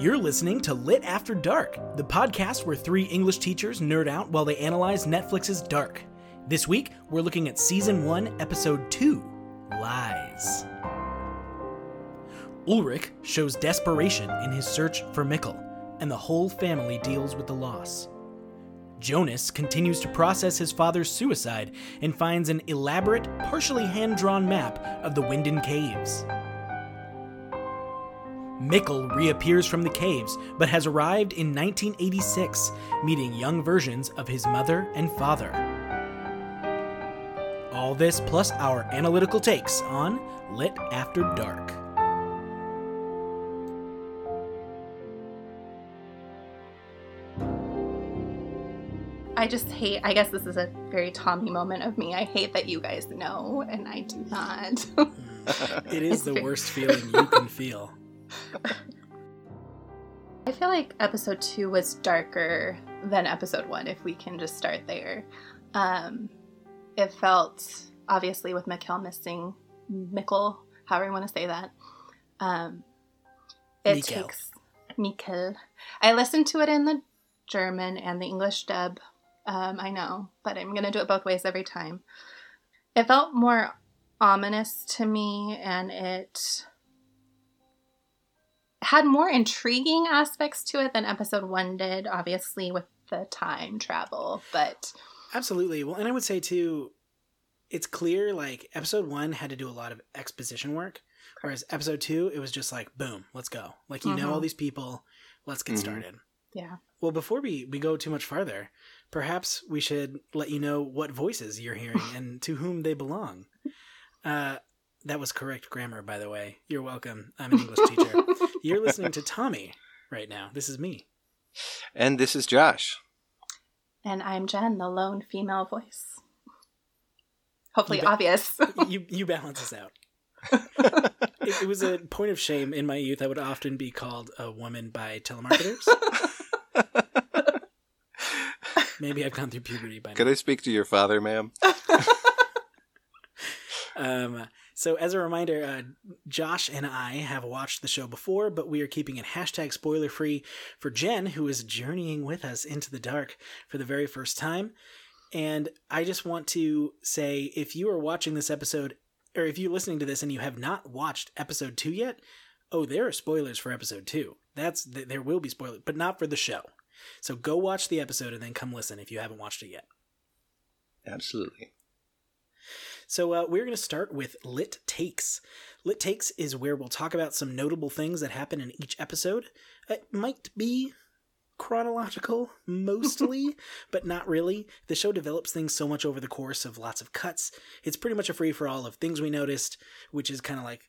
You're listening to Lit After Dark, the podcast where three English teachers nerd out while they analyze Netflix's Dark. This week, we're looking at Season 1, Episode 2, Lies. Ulrich shows desperation in his search for Mikkel, and the whole family deals with the loss. Jonas continues to process his father's suicide and finds an elaborate, partially hand-drawn map of the Winden Caves. Mikkel reappears from the caves, but has arrived in 1986, meeting young versions of his mother and father. All this plus our analytical takes on Lit After Dark. I just hate, I guess this is a very Tommy moment of me. I hate that you guys know, and I do not. It is the worst feeling you can feel. I feel like episode 2 was darker than episode 1, if we can just start there. It felt, obviously, with Mikkel, however you want to say that. Mikkel. I listened to it in the German and the English dub. I know, but I'm going to do it both ways every time. It felt more ominous to me, and it had more intriguing aspects to it than episode 1 did, obviously, with the time travel, but... Absolutely. Well, and I would say, too, it's clear, like, episode 1 had to do a lot of exposition work, whereas episode 2, it was just like, boom, let's go. Like, you know all these people, let's get started. Yeah. Well, before we go too much farther, perhaps we should let you know what voices you're hearing and to whom they belong. That was correct grammar, by the way. You're welcome. I'm an English teacher. You're listening to Tommy right now. This is me. And this is Josh. And I'm Jen, the lone female voice. Hopefully obvious. you balance us out. It was a point of shame in my youth. I would often be called a woman by telemarketers. Maybe I've gone through puberty by now. Could I speak to your father, ma'am? So as a reminder, Josh and I have watched the show before, but we are keeping it hashtag spoiler free for Jen, who is journeying with us into the dark for the very first time. And I just want to say, if you are watching this episode, or if you're listening to this and you have not watched episode 2 yet, oh, there are spoilers for episode 2. There will be spoilers, but not for the show. So go watch the episode and then come listen if you haven't watched it yet. Absolutely. So we're going to start with Lit Takes. Lit Takes is where we'll talk about some notable things that happen in each episode. It might be chronological, mostly, but not really. The show develops things so much over the course of lots of cuts. It's pretty much a free-for-all of things we noticed, which is kind of like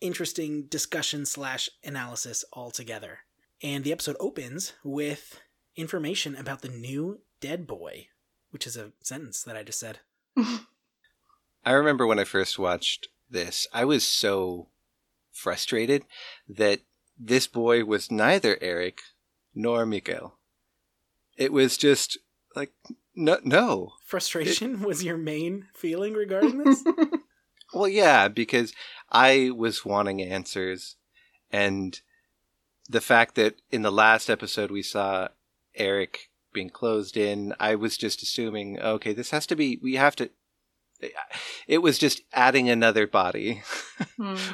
interesting discussion/analysis altogether. And the episode opens with information about the new dead boy, which is a sentence that I just said. I remember when I first watched this, I was so frustrated that this boy was neither Eric nor Mikkel. It was just like, no. Frustration was your main feeling regarding this? Well, yeah, because I was wanting answers. And the fact that in the last episode we saw Eric being closed in, I was just assuming, okay, this has to be, we have to... It was just adding another body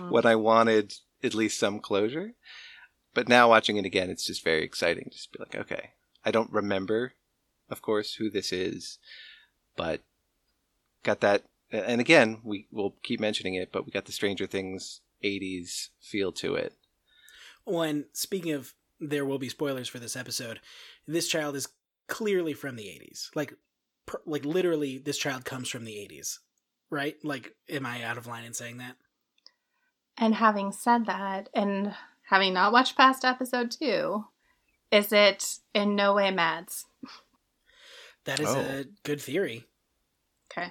when I wanted at least some closure. But now watching it again, it's just very exciting. Just be like, okay, I don't remember, of course, who this is, but got that. And again, we will keep mentioning it, but we got the Stranger Things 80s feel to it. Well, and speaking of, there will be spoilers for this episode. This child is clearly from the 80s. Like, literally, this child comes from the 80s, right? Like, am I out of line in saying that? And having said that, and having not watched past episode 2, is it in no way Mads? That is a good theory. Okay.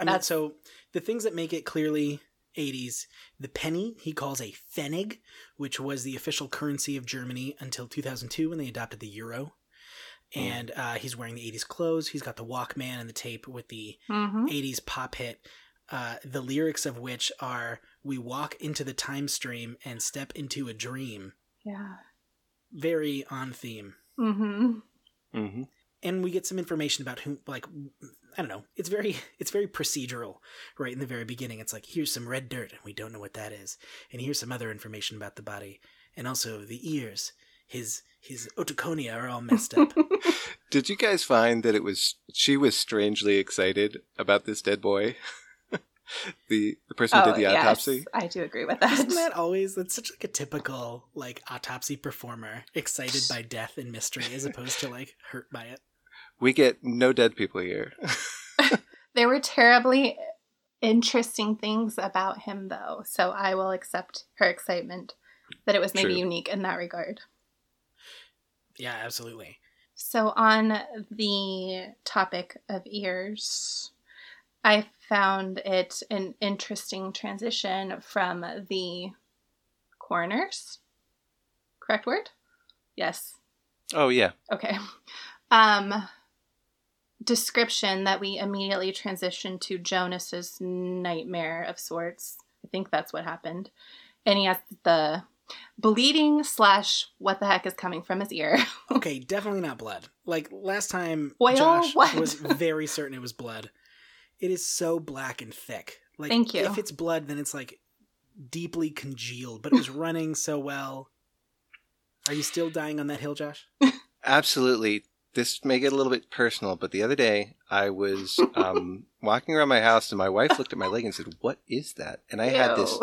I mean, so the things that make it clearly 80s, the penny he calls a Pfennig, which was the official currency of Germany until 2002 when they adopted the euro. And he's wearing the 80s clothes. He's got the Walkman and the tape with the 80s pop hit, the lyrics of which are, we walk into the time stream and step into a dream. Yeah. very on theme. Mm-hmm. Mm-hmm. And we get some information about who, like, I don't know. It's very procedural right in the very beginning. It's like, here's some red dirt, and we don't know what that is. And here's some other information about the body. And also the ears. His otoconia are all messed up. Did you guys find that she was strangely excited about this dead boy? The person who did the autopsy? Yes, I do agree with that. Isn't that always, that's such like a typical like autopsy performer, excited by death and mystery as opposed to like hurt by it. We get no dead people here. There were terribly interesting things about him though, so I will accept her excitement that it was maybe unique in that regard. Yeah, absolutely. So on the topic of ears, I found it an interesting transition from the coroners. Correct word? Yes. Oh, yeah. Okay. Description that we immediately transitioned to Jonas's nightmare of sorts. I think that's what happened. And he has the bleeding / what the heck is coming from his ear. Okay, definitely not blood. Like last time, oil? Josh was very certain it was blood. It is so black and thick. Like, thank you. If it's blood, then it's like deeply congealed, but it was running so well. Are you still dying on that hill, Josh? Absolutely. This may get a little bit personal, but the other day I was walking around my house and my wife looked at my leg and said, "What is that?" And I had this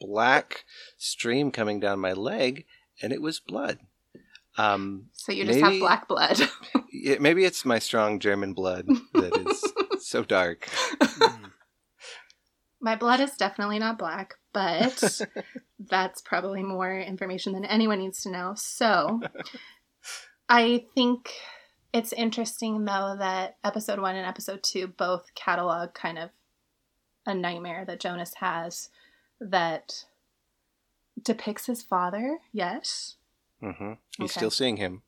black stream coming down my leg, and it was blood. So you just have black blood. Maybe it's my strong German blood that is... so dark. My blood is definitely not black, but that's probably more information than anyone needs to know. So I think it's interesting, though, that episode 1 and episode 2 both catalog kind of a nightmare that Jonas has that depicts his father. Yes. Mm-hmm. He's still seeing him.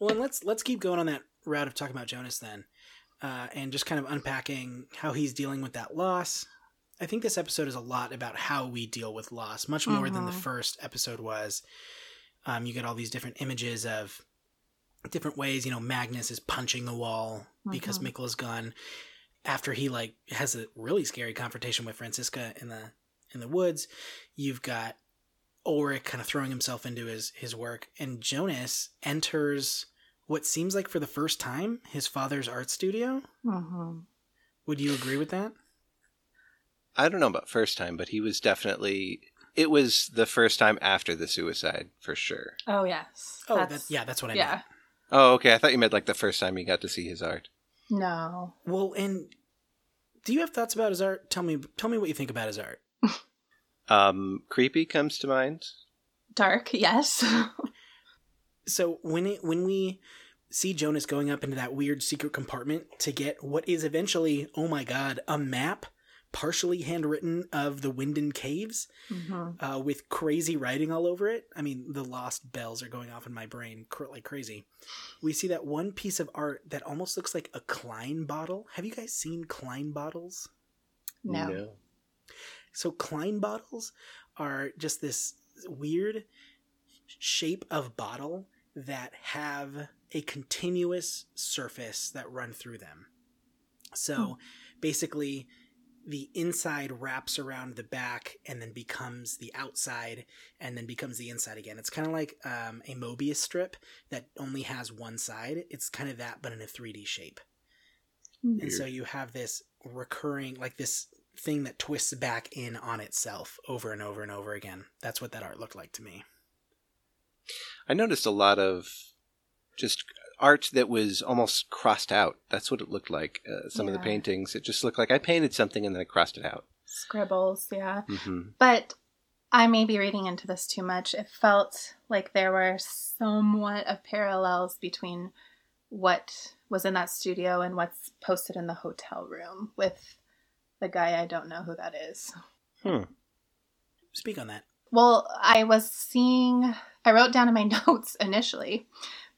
Well, and let's keep going on that route of talking about Jonas then. And just kind of unpacking how he's dealing with that loss. I think this episode is a lot about how we deal with loss, much more than the first episode was. You get all these different images of different ways, you know, Magnus is punching the wall because Mikkel is gone after he like has a really scary confrontation with Franziska in the woods. You've got Ulrich kind of throwing himself into his work, and Jonas enters what seems like for the first time, his father's art studio? Mm-hmm. Would you agree with that? I don't know about first time, but he was definitely... It was the first time after the suicide, for sure. Oh, yes. Oh, that's what I meant. Oh, okay. I thought you meant like the first time he got to see his art. No. Well, and do you have thoughts about his art? Tell me what you think about his art. Creepy comes to mind. Dark, yes. So when we see Jonas going up into that weird secret compartment to get what is eventually, oh my God, a map partially handwritten of the Winden Caves with crazy writing all over it. I mean, the lost bells are going off in my brain like crazy. We see that one piece of art that almost looks like a Klein bottle. Have you guys seen Klein bottles? No. So Klein bottles are just this weird shape of bottle that have a continuous surface that run through them. So basically the inside wraps around the back and then becomes the outside and then becomes the inside again. It's kind of like a Möbius strip that only has one side. It's kind of that, but in a 3D shape. Weird. And so you have this recurring, like this thing that twists back in on itself over and over and over again. That's what that art looked like to me. I noticed a lot of just art that was almost crossed out. That's what it looked like. Some of the paintings, it just looked like I painted something and then I crossed it out. Scribbles, yeah. Mm-hmm. But I may be reading into this too much. It felt like there were somewhat of parallels between what was in that studio and what's posted in the hotel room with the guy I don't know who that is. Hmm. Speak on that. Well, I wrote down in my notes initially,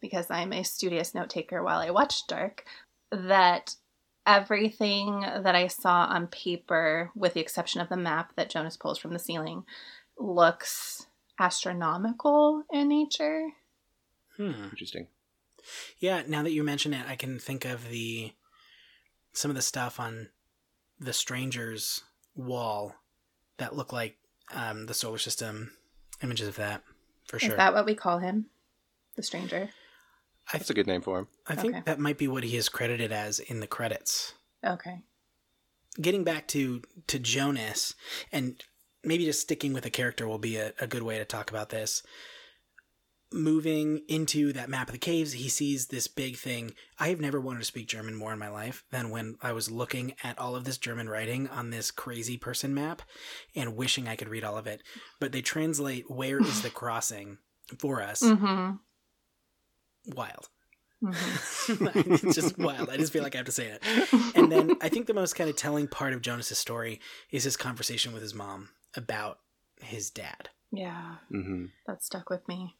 because I'm a studious note taker while I watched Dark, that everything that I saw on paper, with the exception of the map that Jonas pulls from the ceiling, looks astronomical in nature. Interesting. Yeah, now that you mention it, I can think of some of the stuff on the Stranger's wall that look like the solar system images of that, for sure. Is that what we call him? The Stranger? That's a good name for him. I think that might be what he is credited as in the credits. Okay. Getting back to Jonas, and maybe just sticking with a character will be a good way to talk about this. Moving into that map of the caves, he sees this big thing. I have never wanted to speak German more in my life than when I was looking at all of this German writing on this crazy person map and wishing I could read all of it. But they translate "Where is the crossing" for us. Mm-hmm. Wild. Mm-hmm. It's just wild. I just feel like I have to say it. And then I think the most kind of telling part of Jonas's story is his conversation with his mom about his dad. Yeah. Mm-hmm. That stuck with me.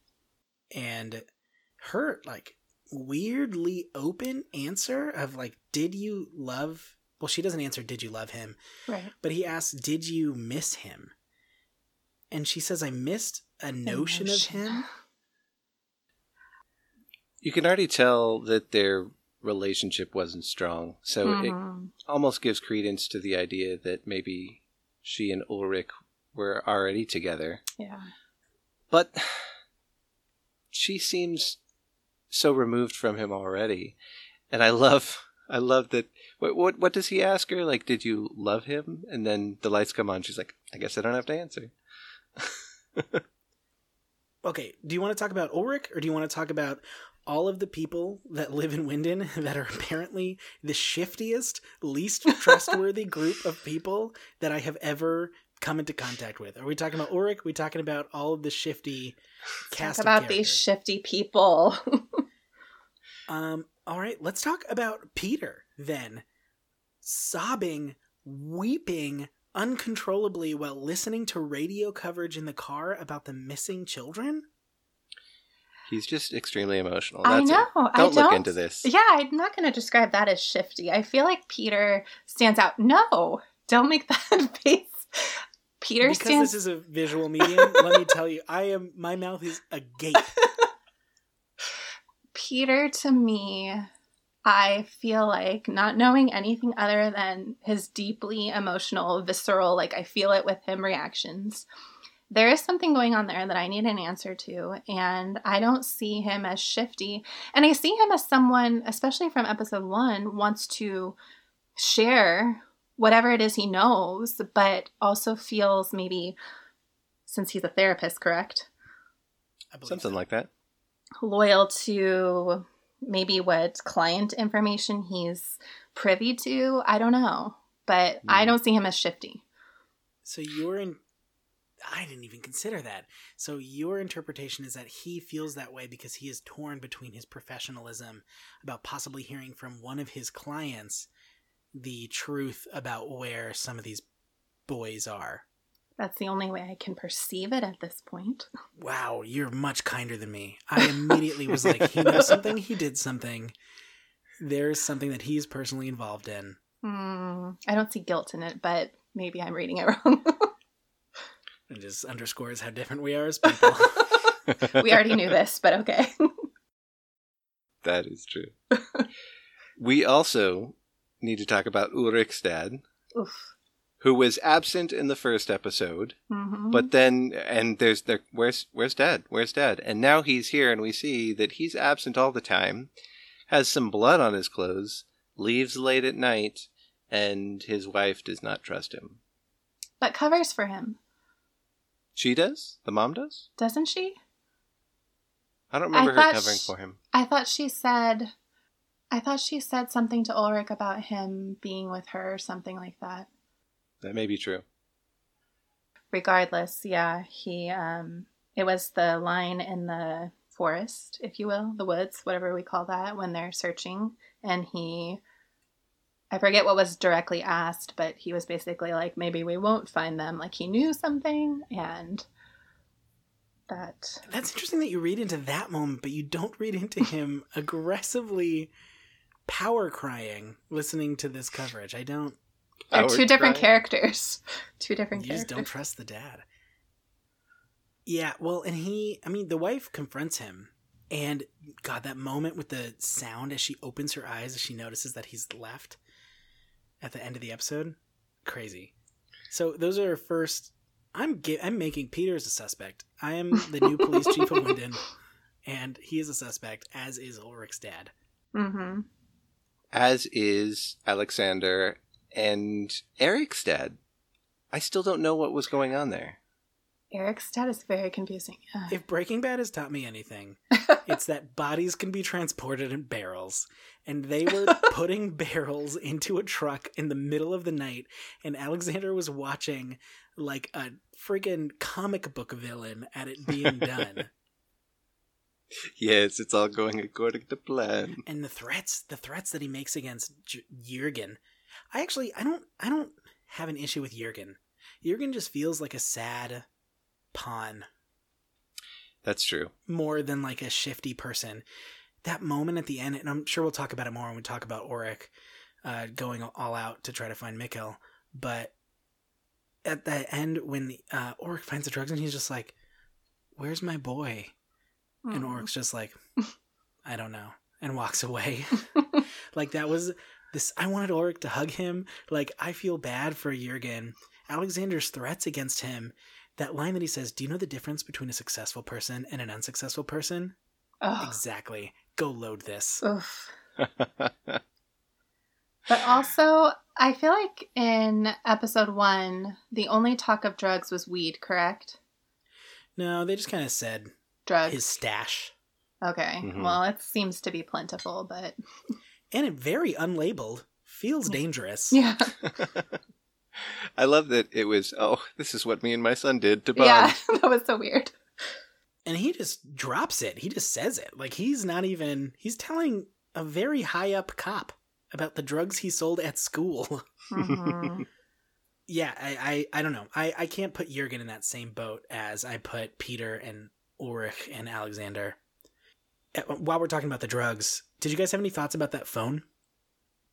And her, like, weirdly open answer of, like, did you love... Well, she doesn't answer, did you love him? Right. But he asks, did you miss him? And she says, I missed a notion of him. You can already tell that their relationship wasn't strong. So it almost gives credence to the idea that maybe she and Ulrich were already together. Yeah. But... she seems so removed from him already, and I love that. What does he ask her? Like, did you love him? And then the lights come on. She's like, I guess I don't have to answer. Okay, do you want to talk about Ulrich, or do you want to talk about all of the people that live in Winden that are apparently the shiftiest, least trustworthy group of people that I have ever come into contact with? Are we talking about Ulrich? Are we talking about all of the shifty cast of characters? Talk about these shifty people. All right, let's talk about Peter then. Sobbing, weeping uncontrollably while listening to radio coverage in the car about the missing children. He's just extremely emotional. That's I know. Don't look into this. Yeah, I'm not going to describe that as shifty. I feel like Peter stands out. No, don't make that face. Because this is a visual medium, let me tell you, my mouth is agape. Peter, to me, I feel like, not knowing anything other than his deeply emotional, visceral, like I feel it with him reactions, there is something going on there that I need an answer to, and I don't see him as shifty. And I see him as someone, especially from episode 1, wants to share whatever it is he knows, but also feels maybe, since he's a therapist, correct? I believe something like that. Loyal to maybe what client information he's privy to. I don't know, but I don't see him as shifty. So I didn't even consider that. So your interpretation is that he feels that way because he is torn between his professionalism about possibly hearing from one of his clients the truth about where some of these boys are. That's the only way I can perceive it at this point. Wow, you're much kinder than me. I immediately was like, he knows something, he did something. There's something that he's personally involved in. I don't see guilt in it, but maybe I'm reading it wrong. It just underscores how different we are as people. We already knew this, but okay. That is true. We also... need to talk about Ulrich's dad, who was absent in the first episode, but then, and there's there, where's dad? And now he's here, and we see that he's absent all the time, has some blood on his clothes, leaves late at night, and his wife does not trust him. But covers for him. She does? The mom does? Doesn't she? I don't remember her covering for him. I thought she said something to Ulrich about him being with her or something like that. That may be true. Regardless, yeah, he, it was the line in the forest, if you will, the woods, whatever we call that, when they're searching. And he, I forget what was directly asked, but he was basically like, maybe we won't find them. Like he knew something and... That's interesting that you read into that moment, but you don't read into him aggressively power crying listening to this coverage. I don't. They're two different characters. You just don't trust the dad. Yeah, well, and he, I mean, the wife confronts him And God, that moment with the sound as she opens her eyes as she notices that he's left at the end of the episode, crazy. So those are her first. I'm making Peter as a suspect. I am the new police chief of Winden, and he is a suspect, as is Ulrich's dad. Mm-hmm. As is Alexander and Eric's dad. I still don't know what was going on there. Eric's dad is very confusing. If Breaking Bad has taught me anything, it's that bodies can be transported in barrels. And they were putting barrels into a truck in the middle of the night. And Alexander was watching like a friggin' comic book villain at it being done. Yes, it's all going according to plan. And the threats that he makes against Jürgen. I don't have an issue with Jürgen. Jürgen just feels like a sad pawn. That's true. More than like a shifty person. That moment at the end, and I'm sure we'll talk about it more when we talk about Ulrich going all out to try to find Mikkel. But at the end, when Ulrich finds the drugs and he's just like, "Where's my boy?" Mm. And Ulrich's just like, "I don't know," and walks away. Like that was this. I wanted Ulrich to hug him. Like I feel bad for Jürgen. Alexander's threats against him. That line that he says, "Do you know the difference between a successful person and an unsuccessful person?" Oh. Exactly. Go load this. But also, I feel like in episode 1, the only talk of drugs was weed, correct? No, they just kind of said drugs. His stash. Okay. Mm-hmm. Well, it seems to be plentiful, but... And it very unlabeled. Feels dangerous. Yeah. I love that it was, oh, this is what me and my son did to bond. Yeah, that was so weird. And he just drops it. He just says it. Like, he's not even, he's telling a very high-up cop about the drugs he sold at school. Mm-hmm. Yeah, I don't know. I can't put Jürgen in that same boat as I put Peter and Ulrich and Alexander. While we're talking about the drugs, did you guys have any thoughts about that phone?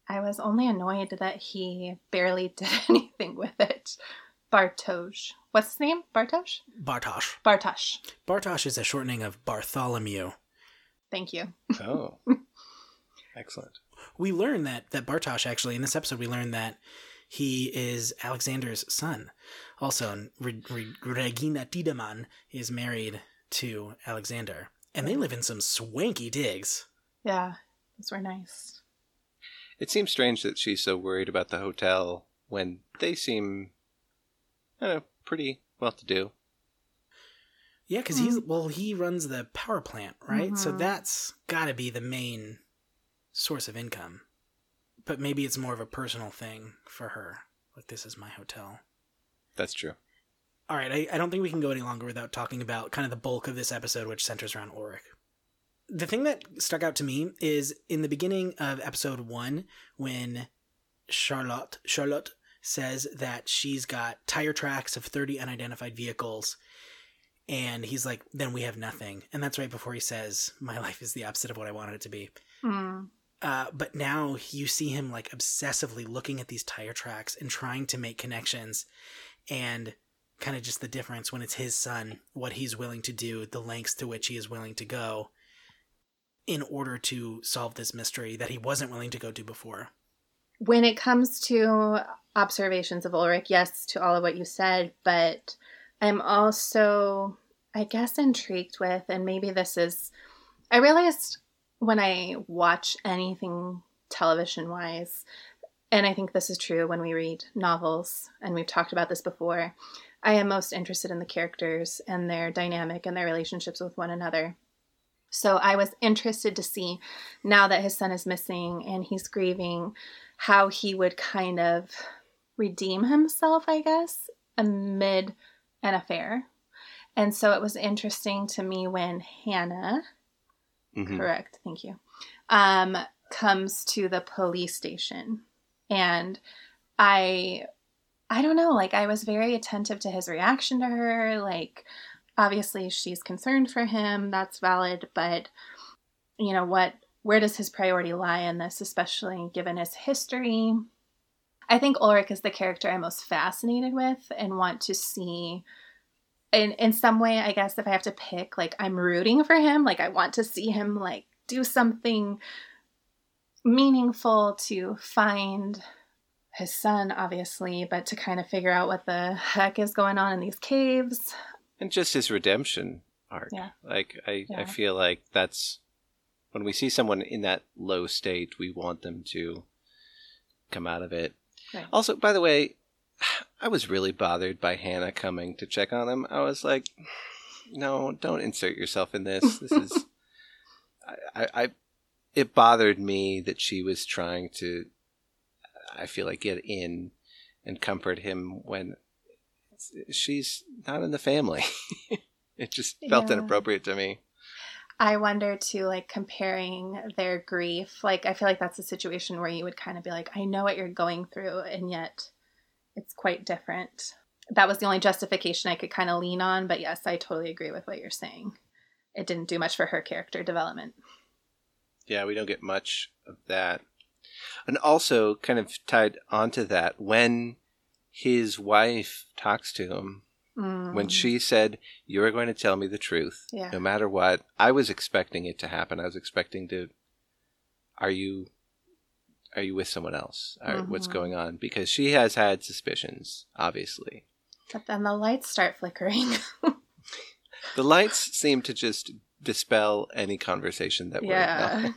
I was only annoyed that he barely did anything with it. Bartosz. What's his name? Bartosz? Bartosz. Bartosz is a shortening of Bartholomew. Thank you. Oh. Excellent. We learn that Bartosz, actually, in this episode, we learn that he is Alexander's son. Also, Regina Tiedemann is married to Alexander. And they live in some swanky digs. Yeah, those were nice. It seems strange that she's so worried about the hotel when they seem, I don't know, pretty well-to-do. Yeah, because he runs the power plant, right? Mm-hmm. So that's got to be the main source of income. But maybe it's more of a personal thing for her. Like, this is my hotel. That's true. All right, I don't think we can go any longer without talking about kind of the bulk of this episode, which centers around Ulrich. The thing that stuck out to me is in the beginning of episode 1, when Charlotte says that she's got tire tracks of 30 unidentified vehicles, and he's like, then we have nothing. And that's right before he says, my life is the opposite of what I wanted it to be. Mm. But now you see him like obsessively looking at these tire tracks and trying to make connections, and kind of just the difference when it's his son, what he's willing to do, the lengths to which he is willing to go in order to solve this mystery that he wasn't willing to go to before. When it comes to observations of Ulrich, yes, to all of what you said, but I'm also, I guess, intrigued with, and maybe this is, I realized when I watch anything television-wise, and I think this is true when we read novels, and we've talked about this before, I am most interested in the characters and their dynamic and their relationships with one another. So I was interested to see, now that his son is missing and he's grieving, how he would kind of redeem himself, I guess, amid an affair. And so it was interesting to me when Hannah, mm-hmm. correct, thank you, comes to the police station. And I don't know, like I was very attentive to his reaction to her, like... Obviously, she's concerned for him. That's valid. But, you know, where does his priority lie in this, especially given his history? I think Ulrich is the character I'm most fascinated with and want to see in some way, I guess if I have to pick, like, I'm rooting for him. Like, I want to see him, like, do something meaningful to find his son, obviously, but to kind of figure out what the heck is going on in these caves. And just his redemption arc. Yeah. Like, I feel like that's, when we see someone in that low state, we want them to come out of it. Right. Also, by the way, I was really bothered by Hannah coming to check on him. I was like, no, don't insert yourself in this. This is... It bothered me that she was trying to, I feel like, get in and comfort him when she's not in the family. It just felt inappropriate to me. I wonder, too, like, comparing their grief. Like, I feel like that's a situation where you would kind of be like, I know what you're going through, and yet it's quite different. That was the only justification I could kind of lean on. But yes, I totally agree with what you're saying. It didn't do much for her character development. Yeah, we don't get much of that. And also, kind of tied onto that, when his wife talks to him, when she said, you're going to tell me the truth, no matter what, I was expecting it to happen. I was expecting to, are you with someone else? What's going on? Because she has had suspicions, obviously. But then the lights start flickering. The lights seem to just dispel any conversation that we're having.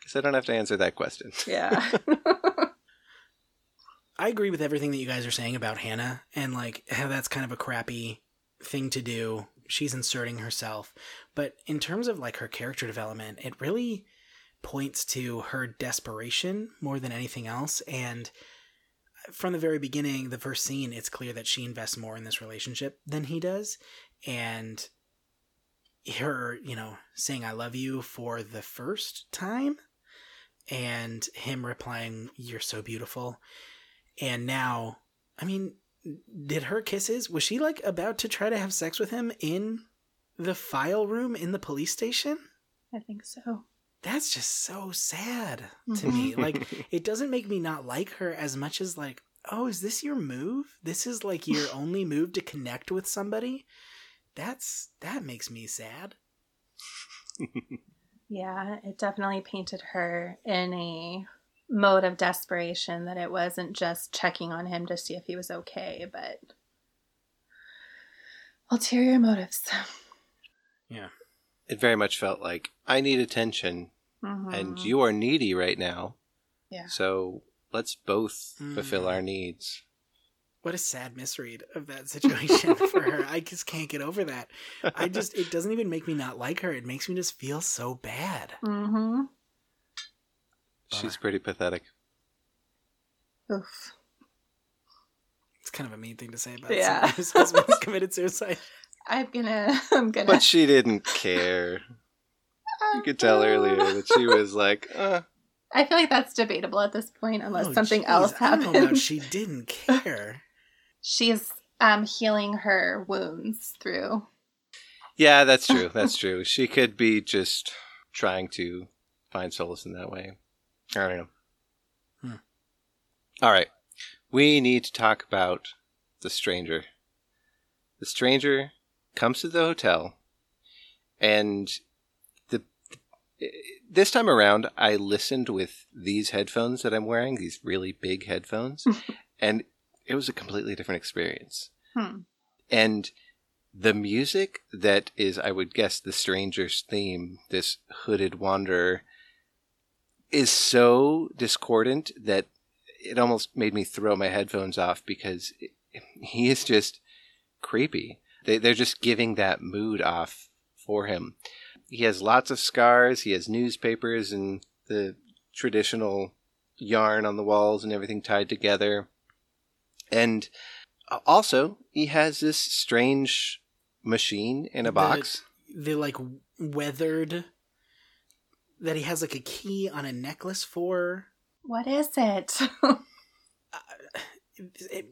Because I don't have to answer that question. Yeah. I agree with everything that you guys are saying about Hannah and, like, how that's kind of a crappy thing to do. She's inserting herself. But in terms of, like, her character development, it really points to her desperation more than anything else. And from the very beginning, the first scene, it's clear that she invests more in this relationship than he does. And her, you know, saying I love you for the first time and him replying, you're so beautiful. And now, I mean, did her kisses, was she like about to try to have sex with him in the file room in the police station? I think so. That's just so sad to me. Like, it doesn't make me not like her as much as like, oh, is this your move? This is like your only move to connect with somebody? That makes me sad. Yeah, it definitely painted her in a mode of desperation that it wasn't just checking on him to see if he was okay, but ulterior motives. Yeah. It very much felt like, I need attention, and you are needy right now. Yeah. So let's both fulfill our needs. What a sad misread of that situation for her. I just can't get over that. It doesn't even make me not like her. It makes me just feel so bad. Mm-hmm. She's pretty pathetic. Oof. It's kind of a mean thing to say about someone whose husband's committed suicide. I'm gonna. But she didn't care. You could tell earlier that she was like, I feel like that's debatable at this point, unless something else happened. I don't know. She didn't care. She's healing her wounds through. Yeah, that's true. That's true. She could be just trying to find solace in that way. I don't know. All right. We need to talk about the stranger. The stranger comes to the hotel, and this time around, I listened with these headphones that I'm wearing, these really big headphones, and it was a completely different experience. And the music that is, I would guess, the stranger's theme, this hooded wanderer, is so discordant that it almost made me throw my headphones off because he is just creepy. They're just giving that mood off for him. He has lots of scars, he has newspapers and the traditional yarn on the walls and everything tied together. And also, he has this strange machine in a box. They're like weathered, that he has like a key on a necklace for. What is it?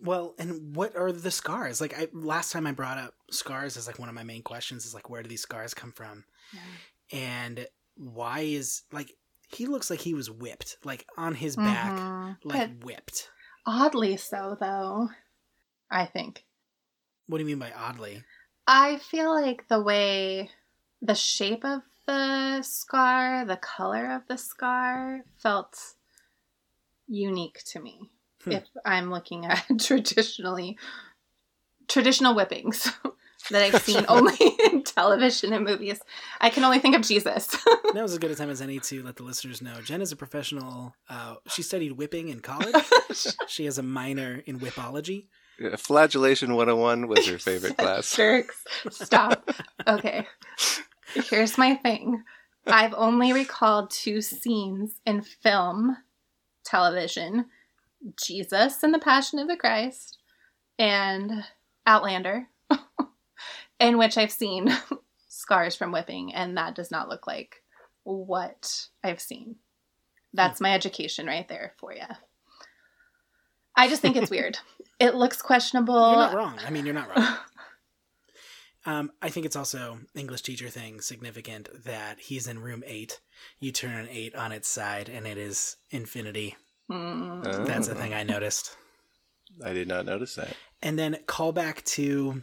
Well, and what are the scars? Like, last time I brought up scars as like one of my main questions is like, where do these scars come from? Yeah. And why is, like, he looks like he was whipped, like on his back, like, but whipped. Oddly so, though, I think. What do you mean by oddly? I feel like the way the shape of the scar, the color of the scar felt unique to me. If I'm looking at traditional whippings that I've seen only in television and movies, I can only think of Jesus. That was as good a time as any to let the listeners know. Jen is a professional. She studied whipping in college. She has a minor in whipology. Flagellation 101 was her favorite class. Jerks. Stop. Okay. Here's my thing. I've only recalled two scenes in film, television, Jesus and the Passion of the Christ, and Outlander, in which I've seen scars from whipping, and that does not look like what I've seen. That's my education right there for you. I just think it's weird. It looks questionable. You're not wrong. I mean, you're not wrong. I think it's also English teacher thing significant that he's in room 8. You turn an 8 on its side, and it is infinity. Mm. That's the thing I noticed. I did not notice that. And then call back to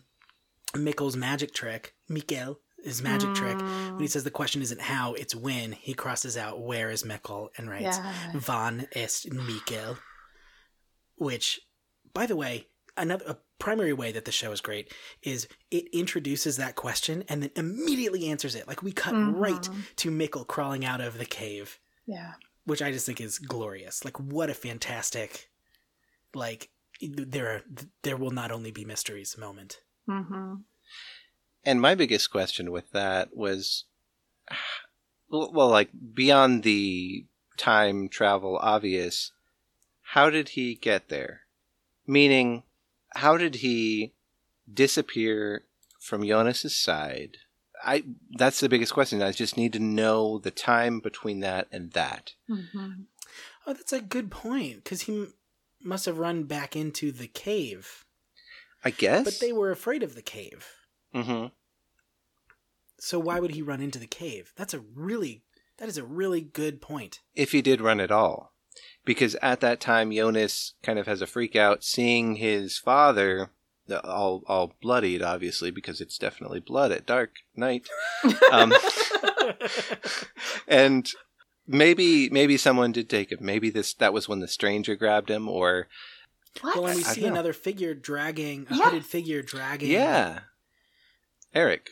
Mikkel's magic trick. Mikkel, his magic trick. When he says the question isn't how, it's when, he crosses out where is Mikkel and writes, Wann ist Mikkel? Which, by the way, a primary way that the show is great is it introduces that question and then immediately answers it. Like, we cut right to Mikkel crawling out of the cave. Yeah. Which I just think is glorious. Like, what a fantastic, like, there will not only be mysteries moment. Mm-hmm. And my biggest question with that was, well, like, beyond the time travel obvious, how did he get there? Meaning, how did he disappear from Jonas's side? That's the biggest question. I just need to know the time between that and that. Mm-hmm. Oh, that's a good point, because he must have run back into the cave. I guess. But they were afraid of the cave. Mm-hmm. So why would he run into the cave? That is a really good point. If he did run at all. Because at that time, Jonas kind of has a freak out seeing his father, all bloodied, obviously, because it's definitely blood at dark night. And maybe someone did take him. Maybe that was when the stranger grabbed him, or... What? Well, and we see another figure dragging, a hooded figure dragging... Yeah. Eric.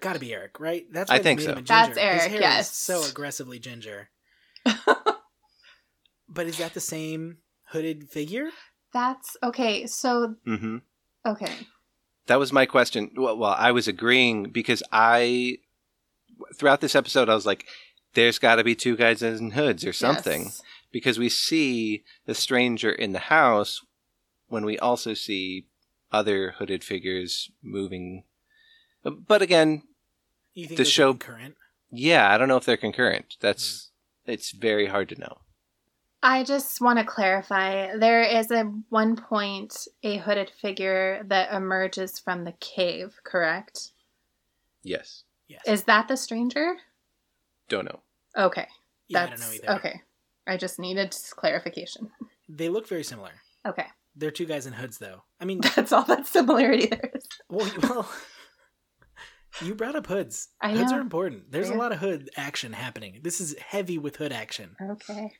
Gotta be Eric, right? That's why I think so. That's Eric, his hair is so aggressively ginger. But is that the same hooded figure? That's okay. So, mm-hmm. Okay. That was my question. Well, I was agreeing because throughout this episode, I was like, there's got to be two guys in hoods or something. Yes. Because we see the stranger in the house when we also see other hooded figures moving. But again, you think the show concurrent? Yeah, I don't know if they're concurrent. It's very hard to know. I just want to clarify. There is at one point a hooded figure that emerges from the cave, correct? Yes. Is that the stranger? Don't know. Okay. I don't know either. Okay. I just needed clarification. They look very similar. Okay. They're two guys in hoods, though. I mean... That's all that similarity there is. Well, you brought up hoods. I know. Hoods are important. There's a lot of hood action happening. This is heavy with hood action. Okay.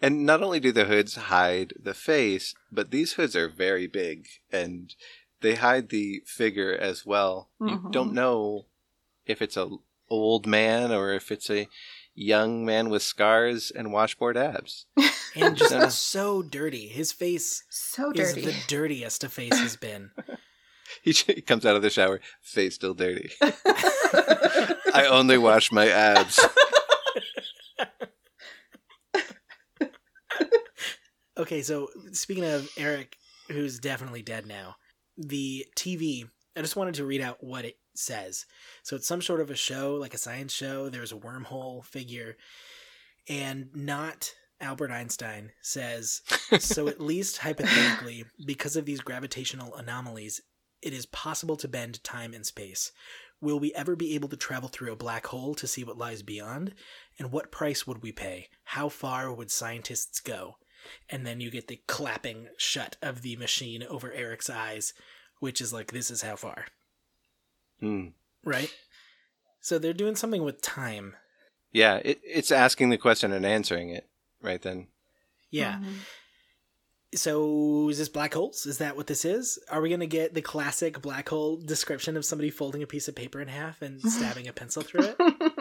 And not only do the hoods hide the face, but these hoods are very big, and they hide the figure as well. Mm-hmm. You don't know if it's an old man or if it's a young man with scars and washboard abs. And just so dirty. His face is the dirtiest a face has been. He comes out of the shower, face still dirty. I only wash my abs. Okay, so speaking of Eric, who's definitely dead now, the TV, I just wanted to read out what it says. So it's some sort of a show, like a science show. There's a wormhole figure. And not Albert Einstein says, so at least hypothetically, because of these gravitational anomalies, it is possible to bend time and space. Will we ever be able to travel through a black hole to see what lies beyond? And what price would we pay? How far would scientists go? And then you get the clapping shut of the machine over Eric's eyes, which is like, this is how far. Mm. Right? So they're doing something with time. Yeah, it's asking the question and answering it right then. Yeah. Mm-hmm. So is this black holes? Is that what this is? Are we going to get the classic black hole description of somebody folding a piece of paper in half and stabbing a pencil through it?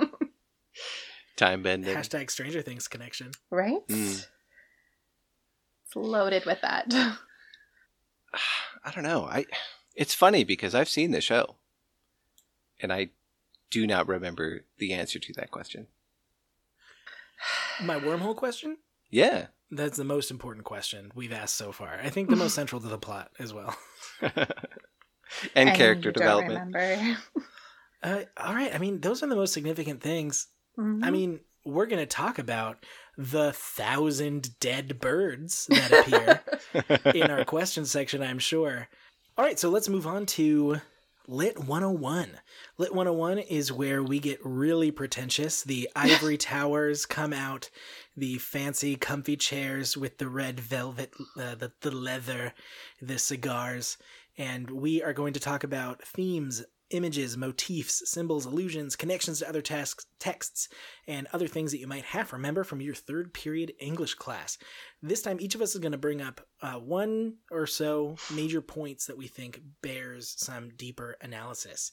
Time bending. Hashtag Stranger Things connection. Right? Mm. It's loaded with that. I don't know. It's funny because I've seen the show. And I do not remember the answer to that question. My wormhole question? Yeah. That's the most important question we've asked so far. I think the most central to the plot as well. And character development. All right. I mean, those are the most significant things. Mm-hmm. I mean, we're going to talk about the 1,000 dead birds that appear in our question section, I'm sure. All right. So let's move on to Lit 101. Lit 101 is where we get really pretentious. The ivory towers come out, the fancy comfy chairs with the red velvet, the leather, the cigars. And we are going to talk about themes, images, motifs, symbols, allusions, connections to other texts, and other things that you might half remember from your third period English class. This time, each of us is going to bring up one or so major points that we think bears some deeper analysis.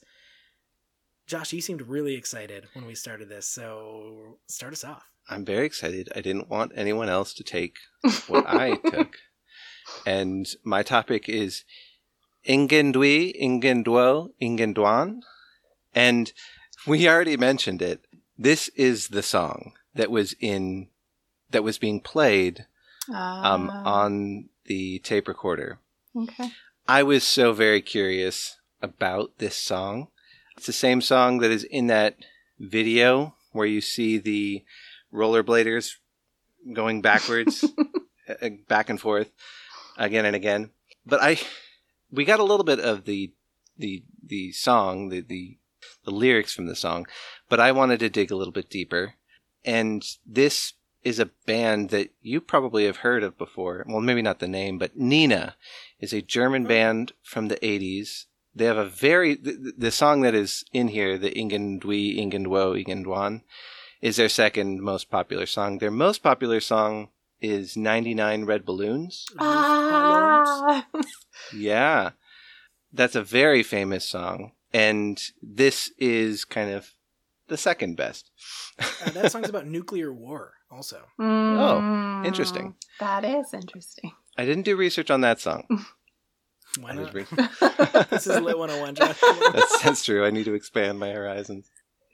Josh, you seemed really excited when we started this, so start us off. I'm very excited. I didn't want anyone else to take what I took. And my topic is Irgendwie, Irgendwo, Irgendwann. And we already mentioned it. This is the song that was being played on the tape recorder. Okay. I was so very curious about this song. It's the same song that is in that video where you see the rollerbladers going backwards, back and forth, again and again. But we got a little bit of the song, the lyrics from the song, but I wanted to dig a little bit deeper. And this is a band that you probably have heard of before. Well, maybe not the name, but Nena is a German band from the 80s. They have a very... The song that is in here, the Irgendwie, Irgendwo, Irgendwann, is their second most popular song. Their most popular song is 99 Red Balloons. Ah! Yeah. That's a very famous song. And this is kind of the second best. That song's about nuclear war also. Mm, oh, interesting. That is interesting. I didn't do research on that song. Why not? This is Lit 101, Josh. That's true. I need to expand my horizons.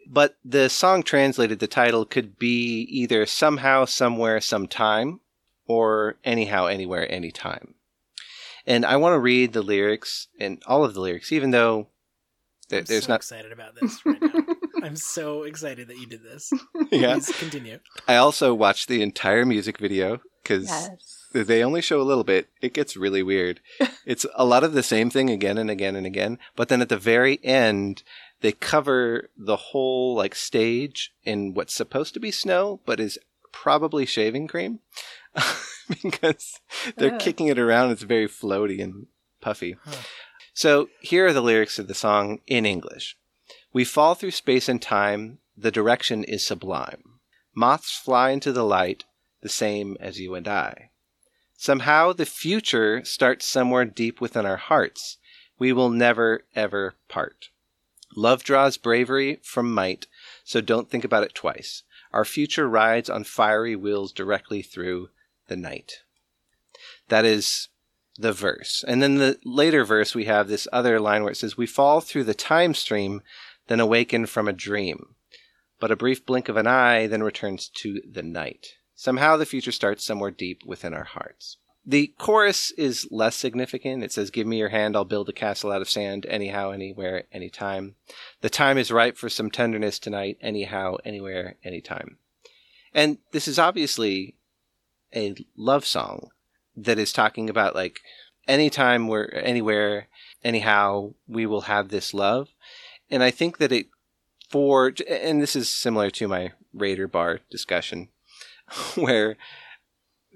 But the song translated, the title could be either somehow, somewhere, sometime, or anyhow, anywhere, anytime. And I want to read the lyrics, and all of the lyrics, even though there's not... I'm so excited about this right now. I'm so excited that you did this. Yeah. Please continue. I also watched the entire music video, because they only show a little bit. It gets really weird. It's a lot of the same thing again and again and again, but then at the very end... They cover the whole stage in what's supposed to be snow, but is probably shaving cream because they're kicking it around. It's very floaty and puffy. Huh. So here are the lyrics of the song in English. We fall through space and time. The direction is sublime. Moths fly into the light, the same as you and I. Somehow the future starts somewhere deep within our hearts. We will never, ever part. Love draws bravery from might, so don't think about it twice. Our future rides on fiery wheels directly through the night. That is the verse. And then the later verse, we have this other line where it says, we fall through the time stream, then awaken from a dream. But a brief blink of an eye then returns to the night. Somehow the future starts somewhere deep within our hearts. The chorus is less significant. It says, give me your hand, I'll build a castle out of sand, anyhow, anywhere, anytime. The time is ripe for some tenderness tonight, anyhow, anywhere, anytime. And this is obviously a love song that is talking about, anytime, we're anywhere, anyhow, we will have this love. And I think that and this is similar to my Raider Bar discussion, where...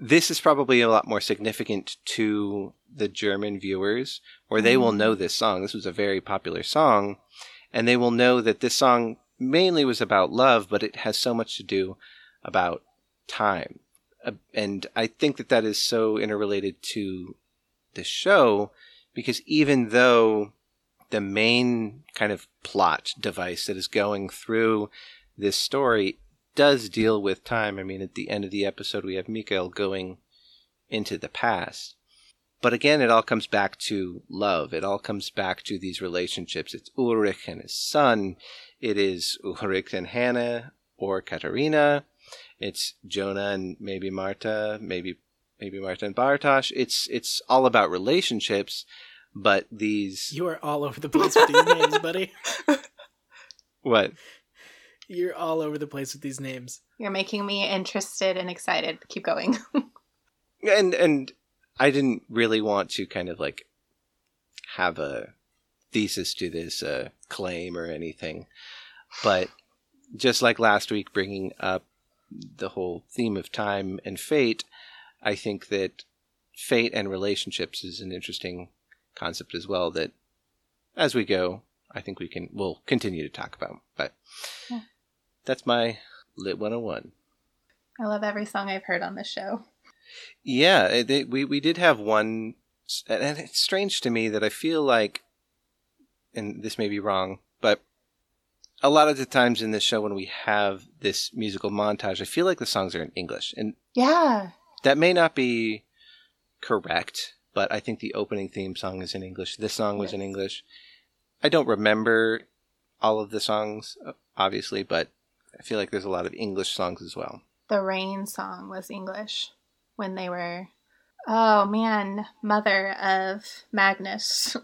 This is probably a lot more significant to the German viewers, or they will know this song. This was a very popular song, and they will know that this song mainly was about love, but it has so much to do about time. And I think that that is so interrelated to the show, because even though the main kind of plot device that is going through this story does deal with time. I mean, at the end of the episode, we have Mikael going into the past. But again, it all comes back to love. It all comes back to these relationships. It's Ulrich and his son. It is Ulrich and Hannah or Katarina. It's Jonah and maybe Marta, maybe Marta and Bartosz. It's all about relationships, but these... You are all over the place with these names, buddy. What? You're all over the place with these names. You're making me interested and excited. Keep going. And I didn't really want to kind of like have a thesis to this claim or anything. But just like last week, bringing up the whole theme of time and fate, I think that fate and relationships is an interesting concept as well that as we go, I think we'll continue to talk about. But yeah. That's my Lit 101. I love every song I've heard on this show. Yeah, we did have one, and it's strange to me that I feel like, and this may be wrong, but a lot of the times in this show when we have this musical montage, I feel like the songs are in English. And yeah, that may not be correct, but I think the opening theme song is in English. This song was in English. I don't remember all of the songs, obviously, but I feel like there's a lot of English songs as well. The rain song was English when they were, oh man, mother of Magnus,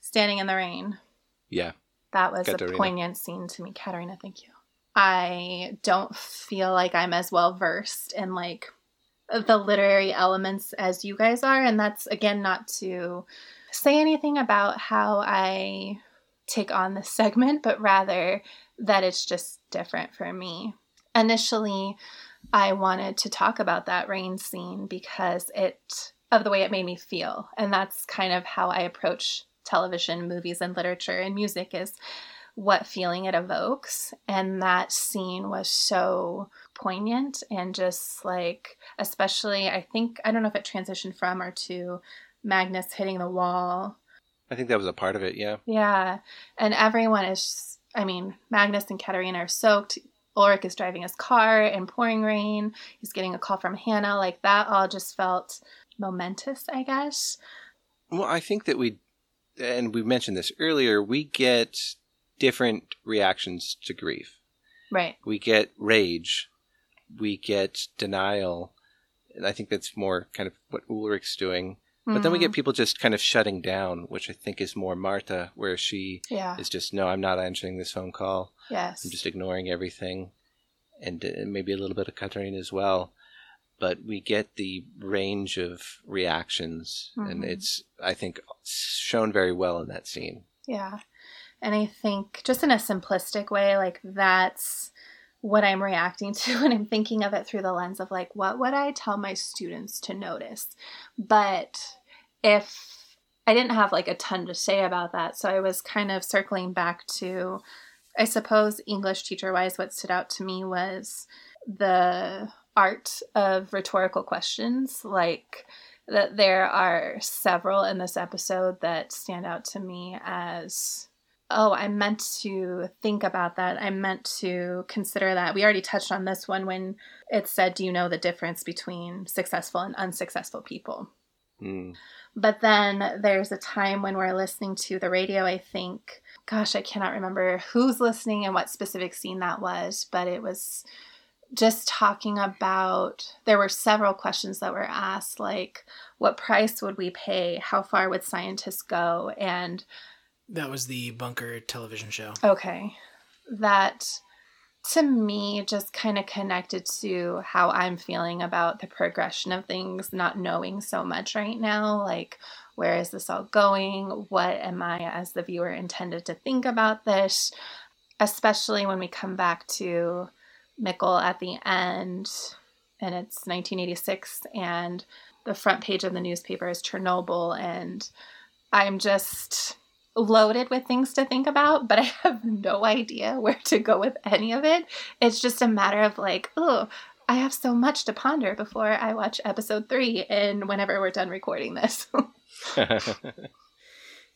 standing in the rain. Yeah. That was Katarina. A poignant scene to me. Katarina, thank you. I don't feel like I'm as well versed in like the literary elements as you guys are. And that's, again, not to say anything about how I take on this segment, but rather that it's just different for me. Initially, I wanted to talk about that rain scene because of the way it made me feel. And that's kind of how I approach television, movies, and literature and music, is what feeling it evokes. And that scene was so poignant and just like, especially, I think, I don't know if it transitioned from or to Magnus hitting the wall. I think that was a part of it, yeah. Yeah. And everyone is, Magnus and Katarina are soaked. Ulrich is driving his car in pouring rain. He's getting a call from Hannah. Like, that all just felt momentous, I guess. Well, I think that we mentioned this earlier, we get different reactions to grief. Right. We get rage. We get denial. And I think that's more kind of what Ulrich's doing. But then we get people just kind of shutting down, which I think is more Marta, where she is just, no, I'm not answering this phone call. Yes. I'm just ignoring everything. And maybe a little bit of Katarina as well. But we get the range of reactions. Mm-hmm. And it's, I think, shown very well in that scene. Yeah. And I think just in a simplistic way, like that's what I'm reacting to. And I'm thinking of it through the lens of like, what would I tell my students to notice? But if I didn't have like a ton to say about that, so I was kind of circling back to, I suppose, English teacher wise, what stood out to me was the art of rhetorical questions. Like that there are several in this episode that stand out to me as, oh, I meant to think about that. I meant to consider that. We already touched on this one when it said, do you know the difference between successful and unsuccessful people? Mm. But then there's a time when we're listening to the radio, I think. Gosh, I cannot remember who's listening and what specific scene that was. But it was just talking about, there were several questions that were asked, like, what price would we pay? How far would scientists go? And that was the Bunker television show. Okay. That, to me, just kind of connected to how I'm feeling about the progression of things, not knowing so much right now. Like, where is this all going? What am I, as the viewer, intended to think about this? Especially when we come back to Mikkel at the end, and it's 1986, and the front page of the newspaper is Chernobyl, and I'm just... loaded with things to think about, but I have no idea where to go with any of it. It's just a matter of like, oh, I have so much to ponder before I watch episode 3 and whenever we're done recording this.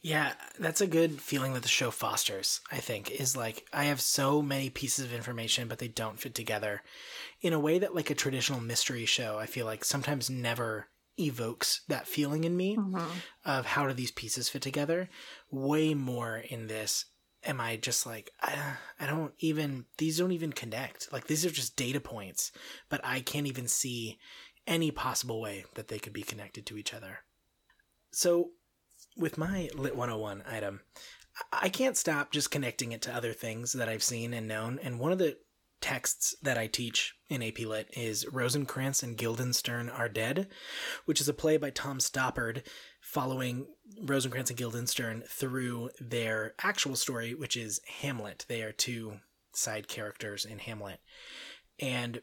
Yeah, that's a good feeling that the show fosters, I think, is like, I have so many pieces of information, but they don't fit together in a way that like a traditional mystery show, I feel like sometimes never evokes that feeling in me of how do these pieces fit together. Way more in this, am I just like, I don't even, these don't even connect. Like, these are just data points, but I can't even see any possible way that they could be connected to each other. So with my Lit 101 item, I can't stop just connecting it to other things that I've seen and known. And one of the texts that I teach in AP Lit is Rosencrantz and Guildenstern Are Dead, which is a play by Tom Stoppard following Rosencrantz and Guildenstern through their actual story, which is Hamlet. They are two side characters in Hamlet. And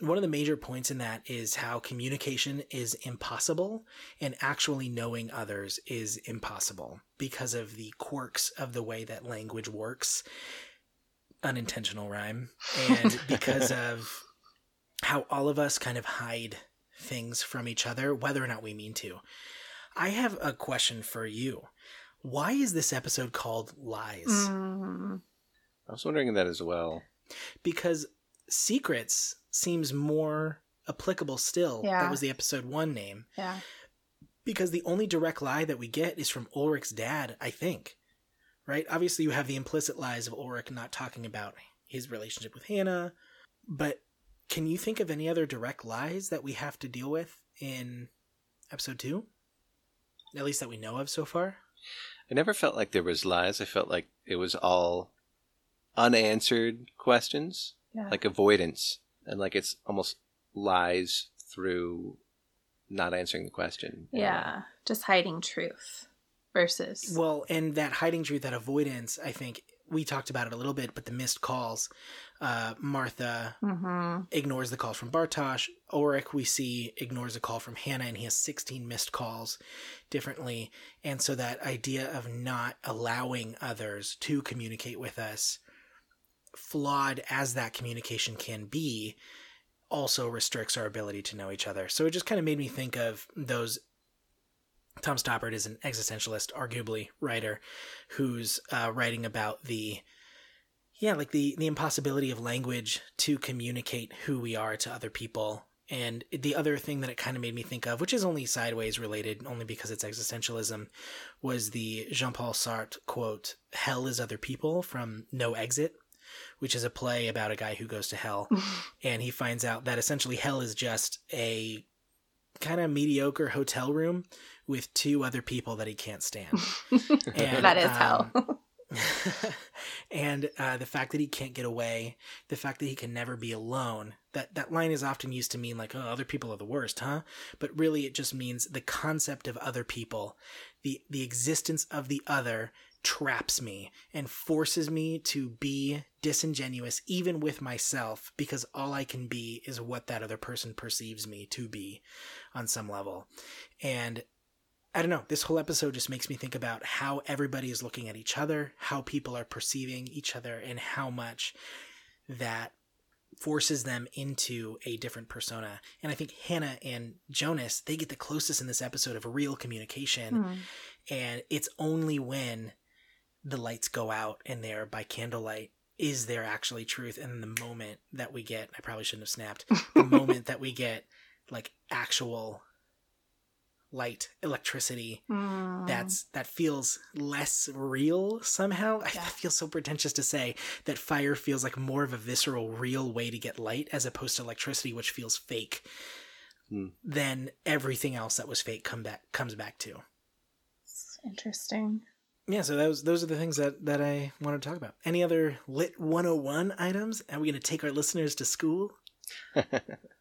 one of the major points in that is how communication is impossible and actually knowing others is impossible because of the quirks of the way that language works. Unintentional rhyme. And because of how all of us kind of hide things from each other, whether or not we mean to. I have a question for you. Why is this episode called Lies? I was wondering that as well. Because Secrets seems more applicable still. Yeah. That was the episode 1 name. Yeah. Because the only direct lie that we get is from Ulrich's dad, I think. Right? Obviously, you have the implicit lies of Ulrich not talking about his relationship with Hannah. But can you think of any other direct lies that we have to deal with in episode 2? At least that we know of so far? I never felt like there was lies. I felt like it was all unanswered questions. Yeah. Like avoidance. And like it's almost lies through not answering the question. Yeah. Just hiding truth versus... Well, and that hiding truth, that avoidance, I think we talked about it a little bit, but the missed calls. Martha ignores the calls from Bartosz. Ulrich, we see, ignores a call from Hannah, and he has 16 missed calls differently. And so that idea of not allowing others to communicate with us, flawed as that communication can be, also restricts our ability to know each other. So it just kind of made me think of those. Tom Stoppard is an existentialist, arguably, writer who's writing about the impossibility of language to communicate who we are to other people. And the other thing that it kind of made me think of, which is only sideways related, only because it's existentialism, was the Jean-Paul Sartre quote, "Hell is other people," from No Exit, which is a play about a guy who goes to hell. And he finds out that essentially hell is just a kind of mediocre hotel room with 2 other people that he can't stand. And, that is hell. And the fact that he can't get away, the fact that he can never be alone, that line is often used to mean like, oh, other people are the worst, huh? But really it just means the concept of other people, the existence of the other, traps me and forces me to be disingenuous even with myself, because all I can be is what that other person perceives me to be on some level. And I don't know, this whole episode just makes me think about how everybody is looking at each other, how people are perceiving each other, and how much that forces them into a different persona. And I think Hannah and Jonas, they get the closest in this episode of real communication. And it's only when the lights go out and they're by candlelight is there actually truth. And the moment that we get, I probably shouldn't have snapped, the moment that we get like actual light, electricity, that feels less real somehow. Yeah. I feel so pretentious to say that fire feels like more of a visceral, real way to get light as opposed to electricity, which feels fake. Then everything else that was fake comes back to. It's interesting. Yeah, so those are the things that I wanted to talk about. Any other Lit 101 items? Are we going to take our listeners to school?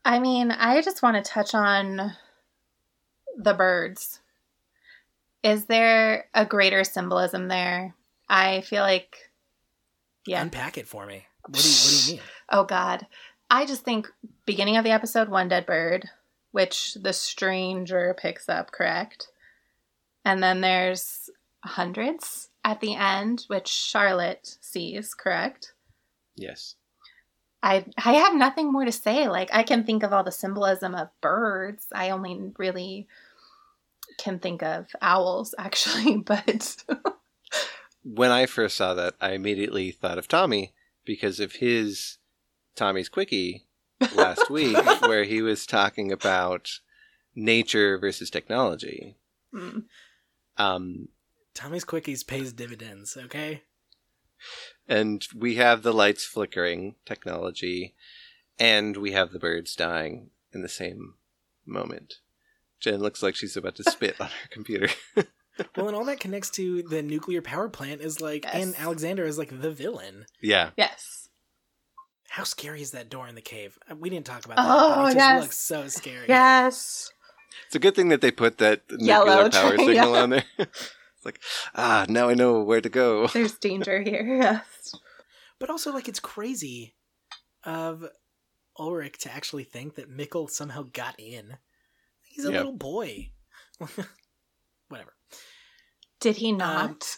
I mean, I just want to touch on the birds. Is there a greater symbolism there? I feel like, yeah. Unpack it for me. What do you mean? Oh, God. I just think beginning of the episode, one dead bird, which the stranger picks up, correct? And then there's hundreds at the end, which Charlotte sees, correct? Yes. I have nothing more to say. Like, I can think of all the symbolism of birds. I only really can think of owls, actually, but... When I first saw that, I immediately thought of Tommy because of his Tommy's Quickie last week where he was talking about nature versus technology. Mm. Tommy's Quickies pays dividends, okay? And we have the lights flickering technology, and we have the birds dying in the same moment. Jen looks like she's about to spit on her computer. Well, and all that connects to the nuclear power plant is like, yes. And Alexander is like the villain. Yeah. Yes. How scary is that door in the cave? We didn't talk about that. Oh, but it yes. Just looks so scary. Yes. It's a good thing that they put that nuclear power signal on there. It's like, now I know where to go. There's danger here, yes. But also, like, it's crazy of Ulrich to actually think that Mikkel somehow got in. He's a little boy. Whatever. Did he not?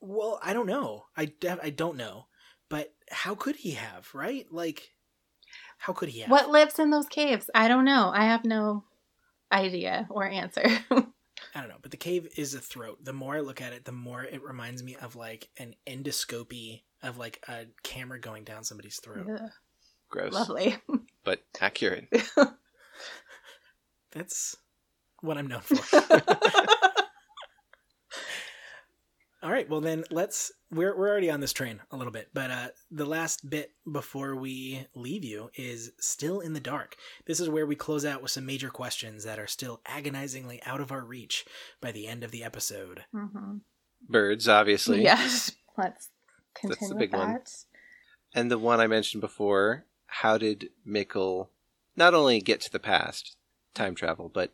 Well, I don't know. I don't know. But how could he have, right? Like, how could he have? What lives in those caves? I don't know. I have no idea or answer. I don't know. But the cave is a throat. The more I look at it, the more it reminds me of, like, an endoscopy of, like, a camera going down somebody's throat. Ugh. Gross. Lovely. But accurate. That's what I'm known for. All right, well then we're already on this train a little bit, but the last bit before we leave you is Still in the Dark. This is where we close out with some major questions that are still agonizingly out of our reach by the end of the episode. Mm-hmm. Birds, obviously. Yes, let's continue. That's the big one. And the one I mentioned before, how did Mikkel not only get to the past, time travel, but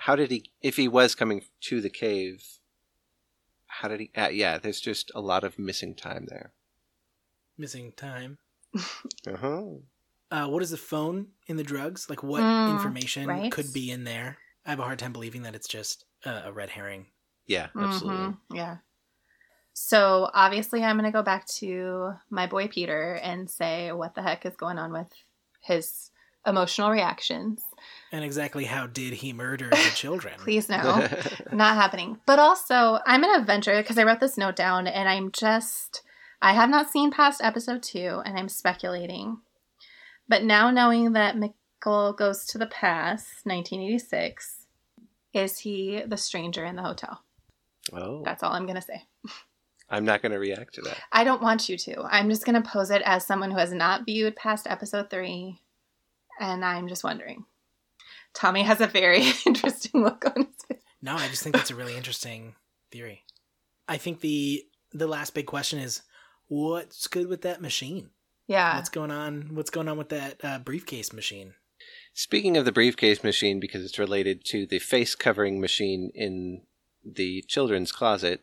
how did he, if he was coming to the cave... How did he... there's just a lot of missing time there. Missing time? Uh-huh. What is the phone in the drugs? Like, what information could be in there? I have a hard time believing that it's just a red herring. Yeah, absolutely. Mm-hmm. Yeah. So, obviously, I'm going to go back to my boy Peter and say what the heck is going on with his emotional reactions. And exactly how did he murder the children? Please no. Not happening. But also, I'm going to venture, because I wrote this note down, and I have not seen past episode 2, and I'm speculating. But now knowing that Mikkel goes to the past, 1986, is he the stranger in the hotel? Oh. That's all I'm going to say. I'm not going to react to that. I don't want you to. I'm just going to pose it as someone who has not viewed past episode 3, and I'm just wondering. Tommy has a very interesting look on his face. No, I just think that's a really interesting theory. I think the last big question is, what's good with that machine? Yeah. What's going on? What's going on with that briefcase machine? Speaking of the briefcase machine, because it's related to the face covering machine in the children's closet.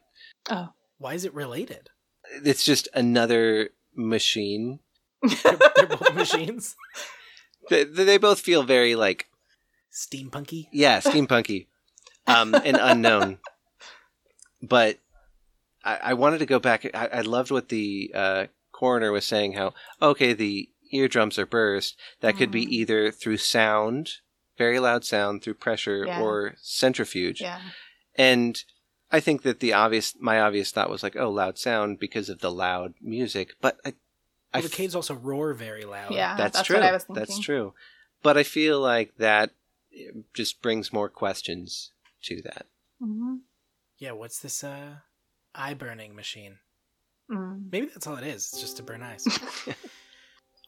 Oh. Why is it related? It's just another machine. They're both machines? They both feel very, like... Steampunky? Yeah, steampunky. And unknown. But I wanted to go back. I loved what the coroner was saying, how, okay, the eardrums are burst. That could be either through sound, very loud sound, through pressure, or centrifuge. Yeah. And I think that my obvious thought was like, oh, loud sound because of the loud music. But the caves also roar very loud. Yeah, that's true. What I was thinking. That's true. But I feel like that it just brings more questions to that. Mm-hmm. Yeah, what's this eye-burning machine? Mm. Maybe that's all it is. It's just to burn eyes.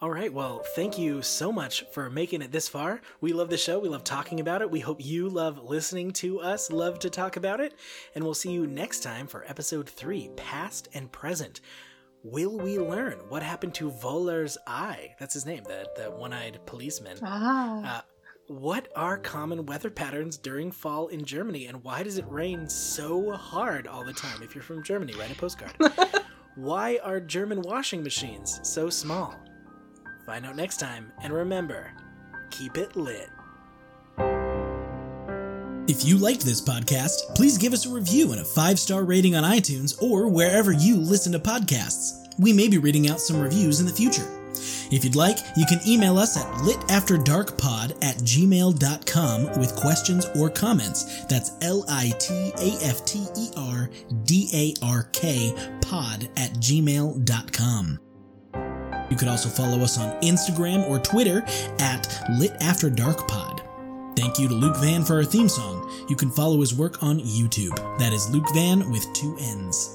All right, well, thank you so much for making it this far. We love the show. We love talking about it. We hope you love listening to us, love to talk about it. And we'll see you next time for episode 3, Past and Present. Will we learn what happened to Voller's eye? That's his name, the one-eyed policeman. Ah. What are common weather patterns during fall in Germany, and why does it rain so hard all the time? If you're from Germany, write a postcard. Why are German washing machines so small? Find out next time, and remember, keep it lit. If you liked this podcast, please give us a review and a 5-star rating on iTunes or wherever you listen to podcasts. We may be reading out some reviews in the future. If you'd like, you can email us at litafterdarkpod@gmail.com with questions or comments. That's litafterdarkpod@gmail.com. You could also follow us on Instagram or Twitter at litafterdarkpod. Thank you to Luke Van for our theme song. You can follow his work on YouTube. That is Luke Van with 2 N's.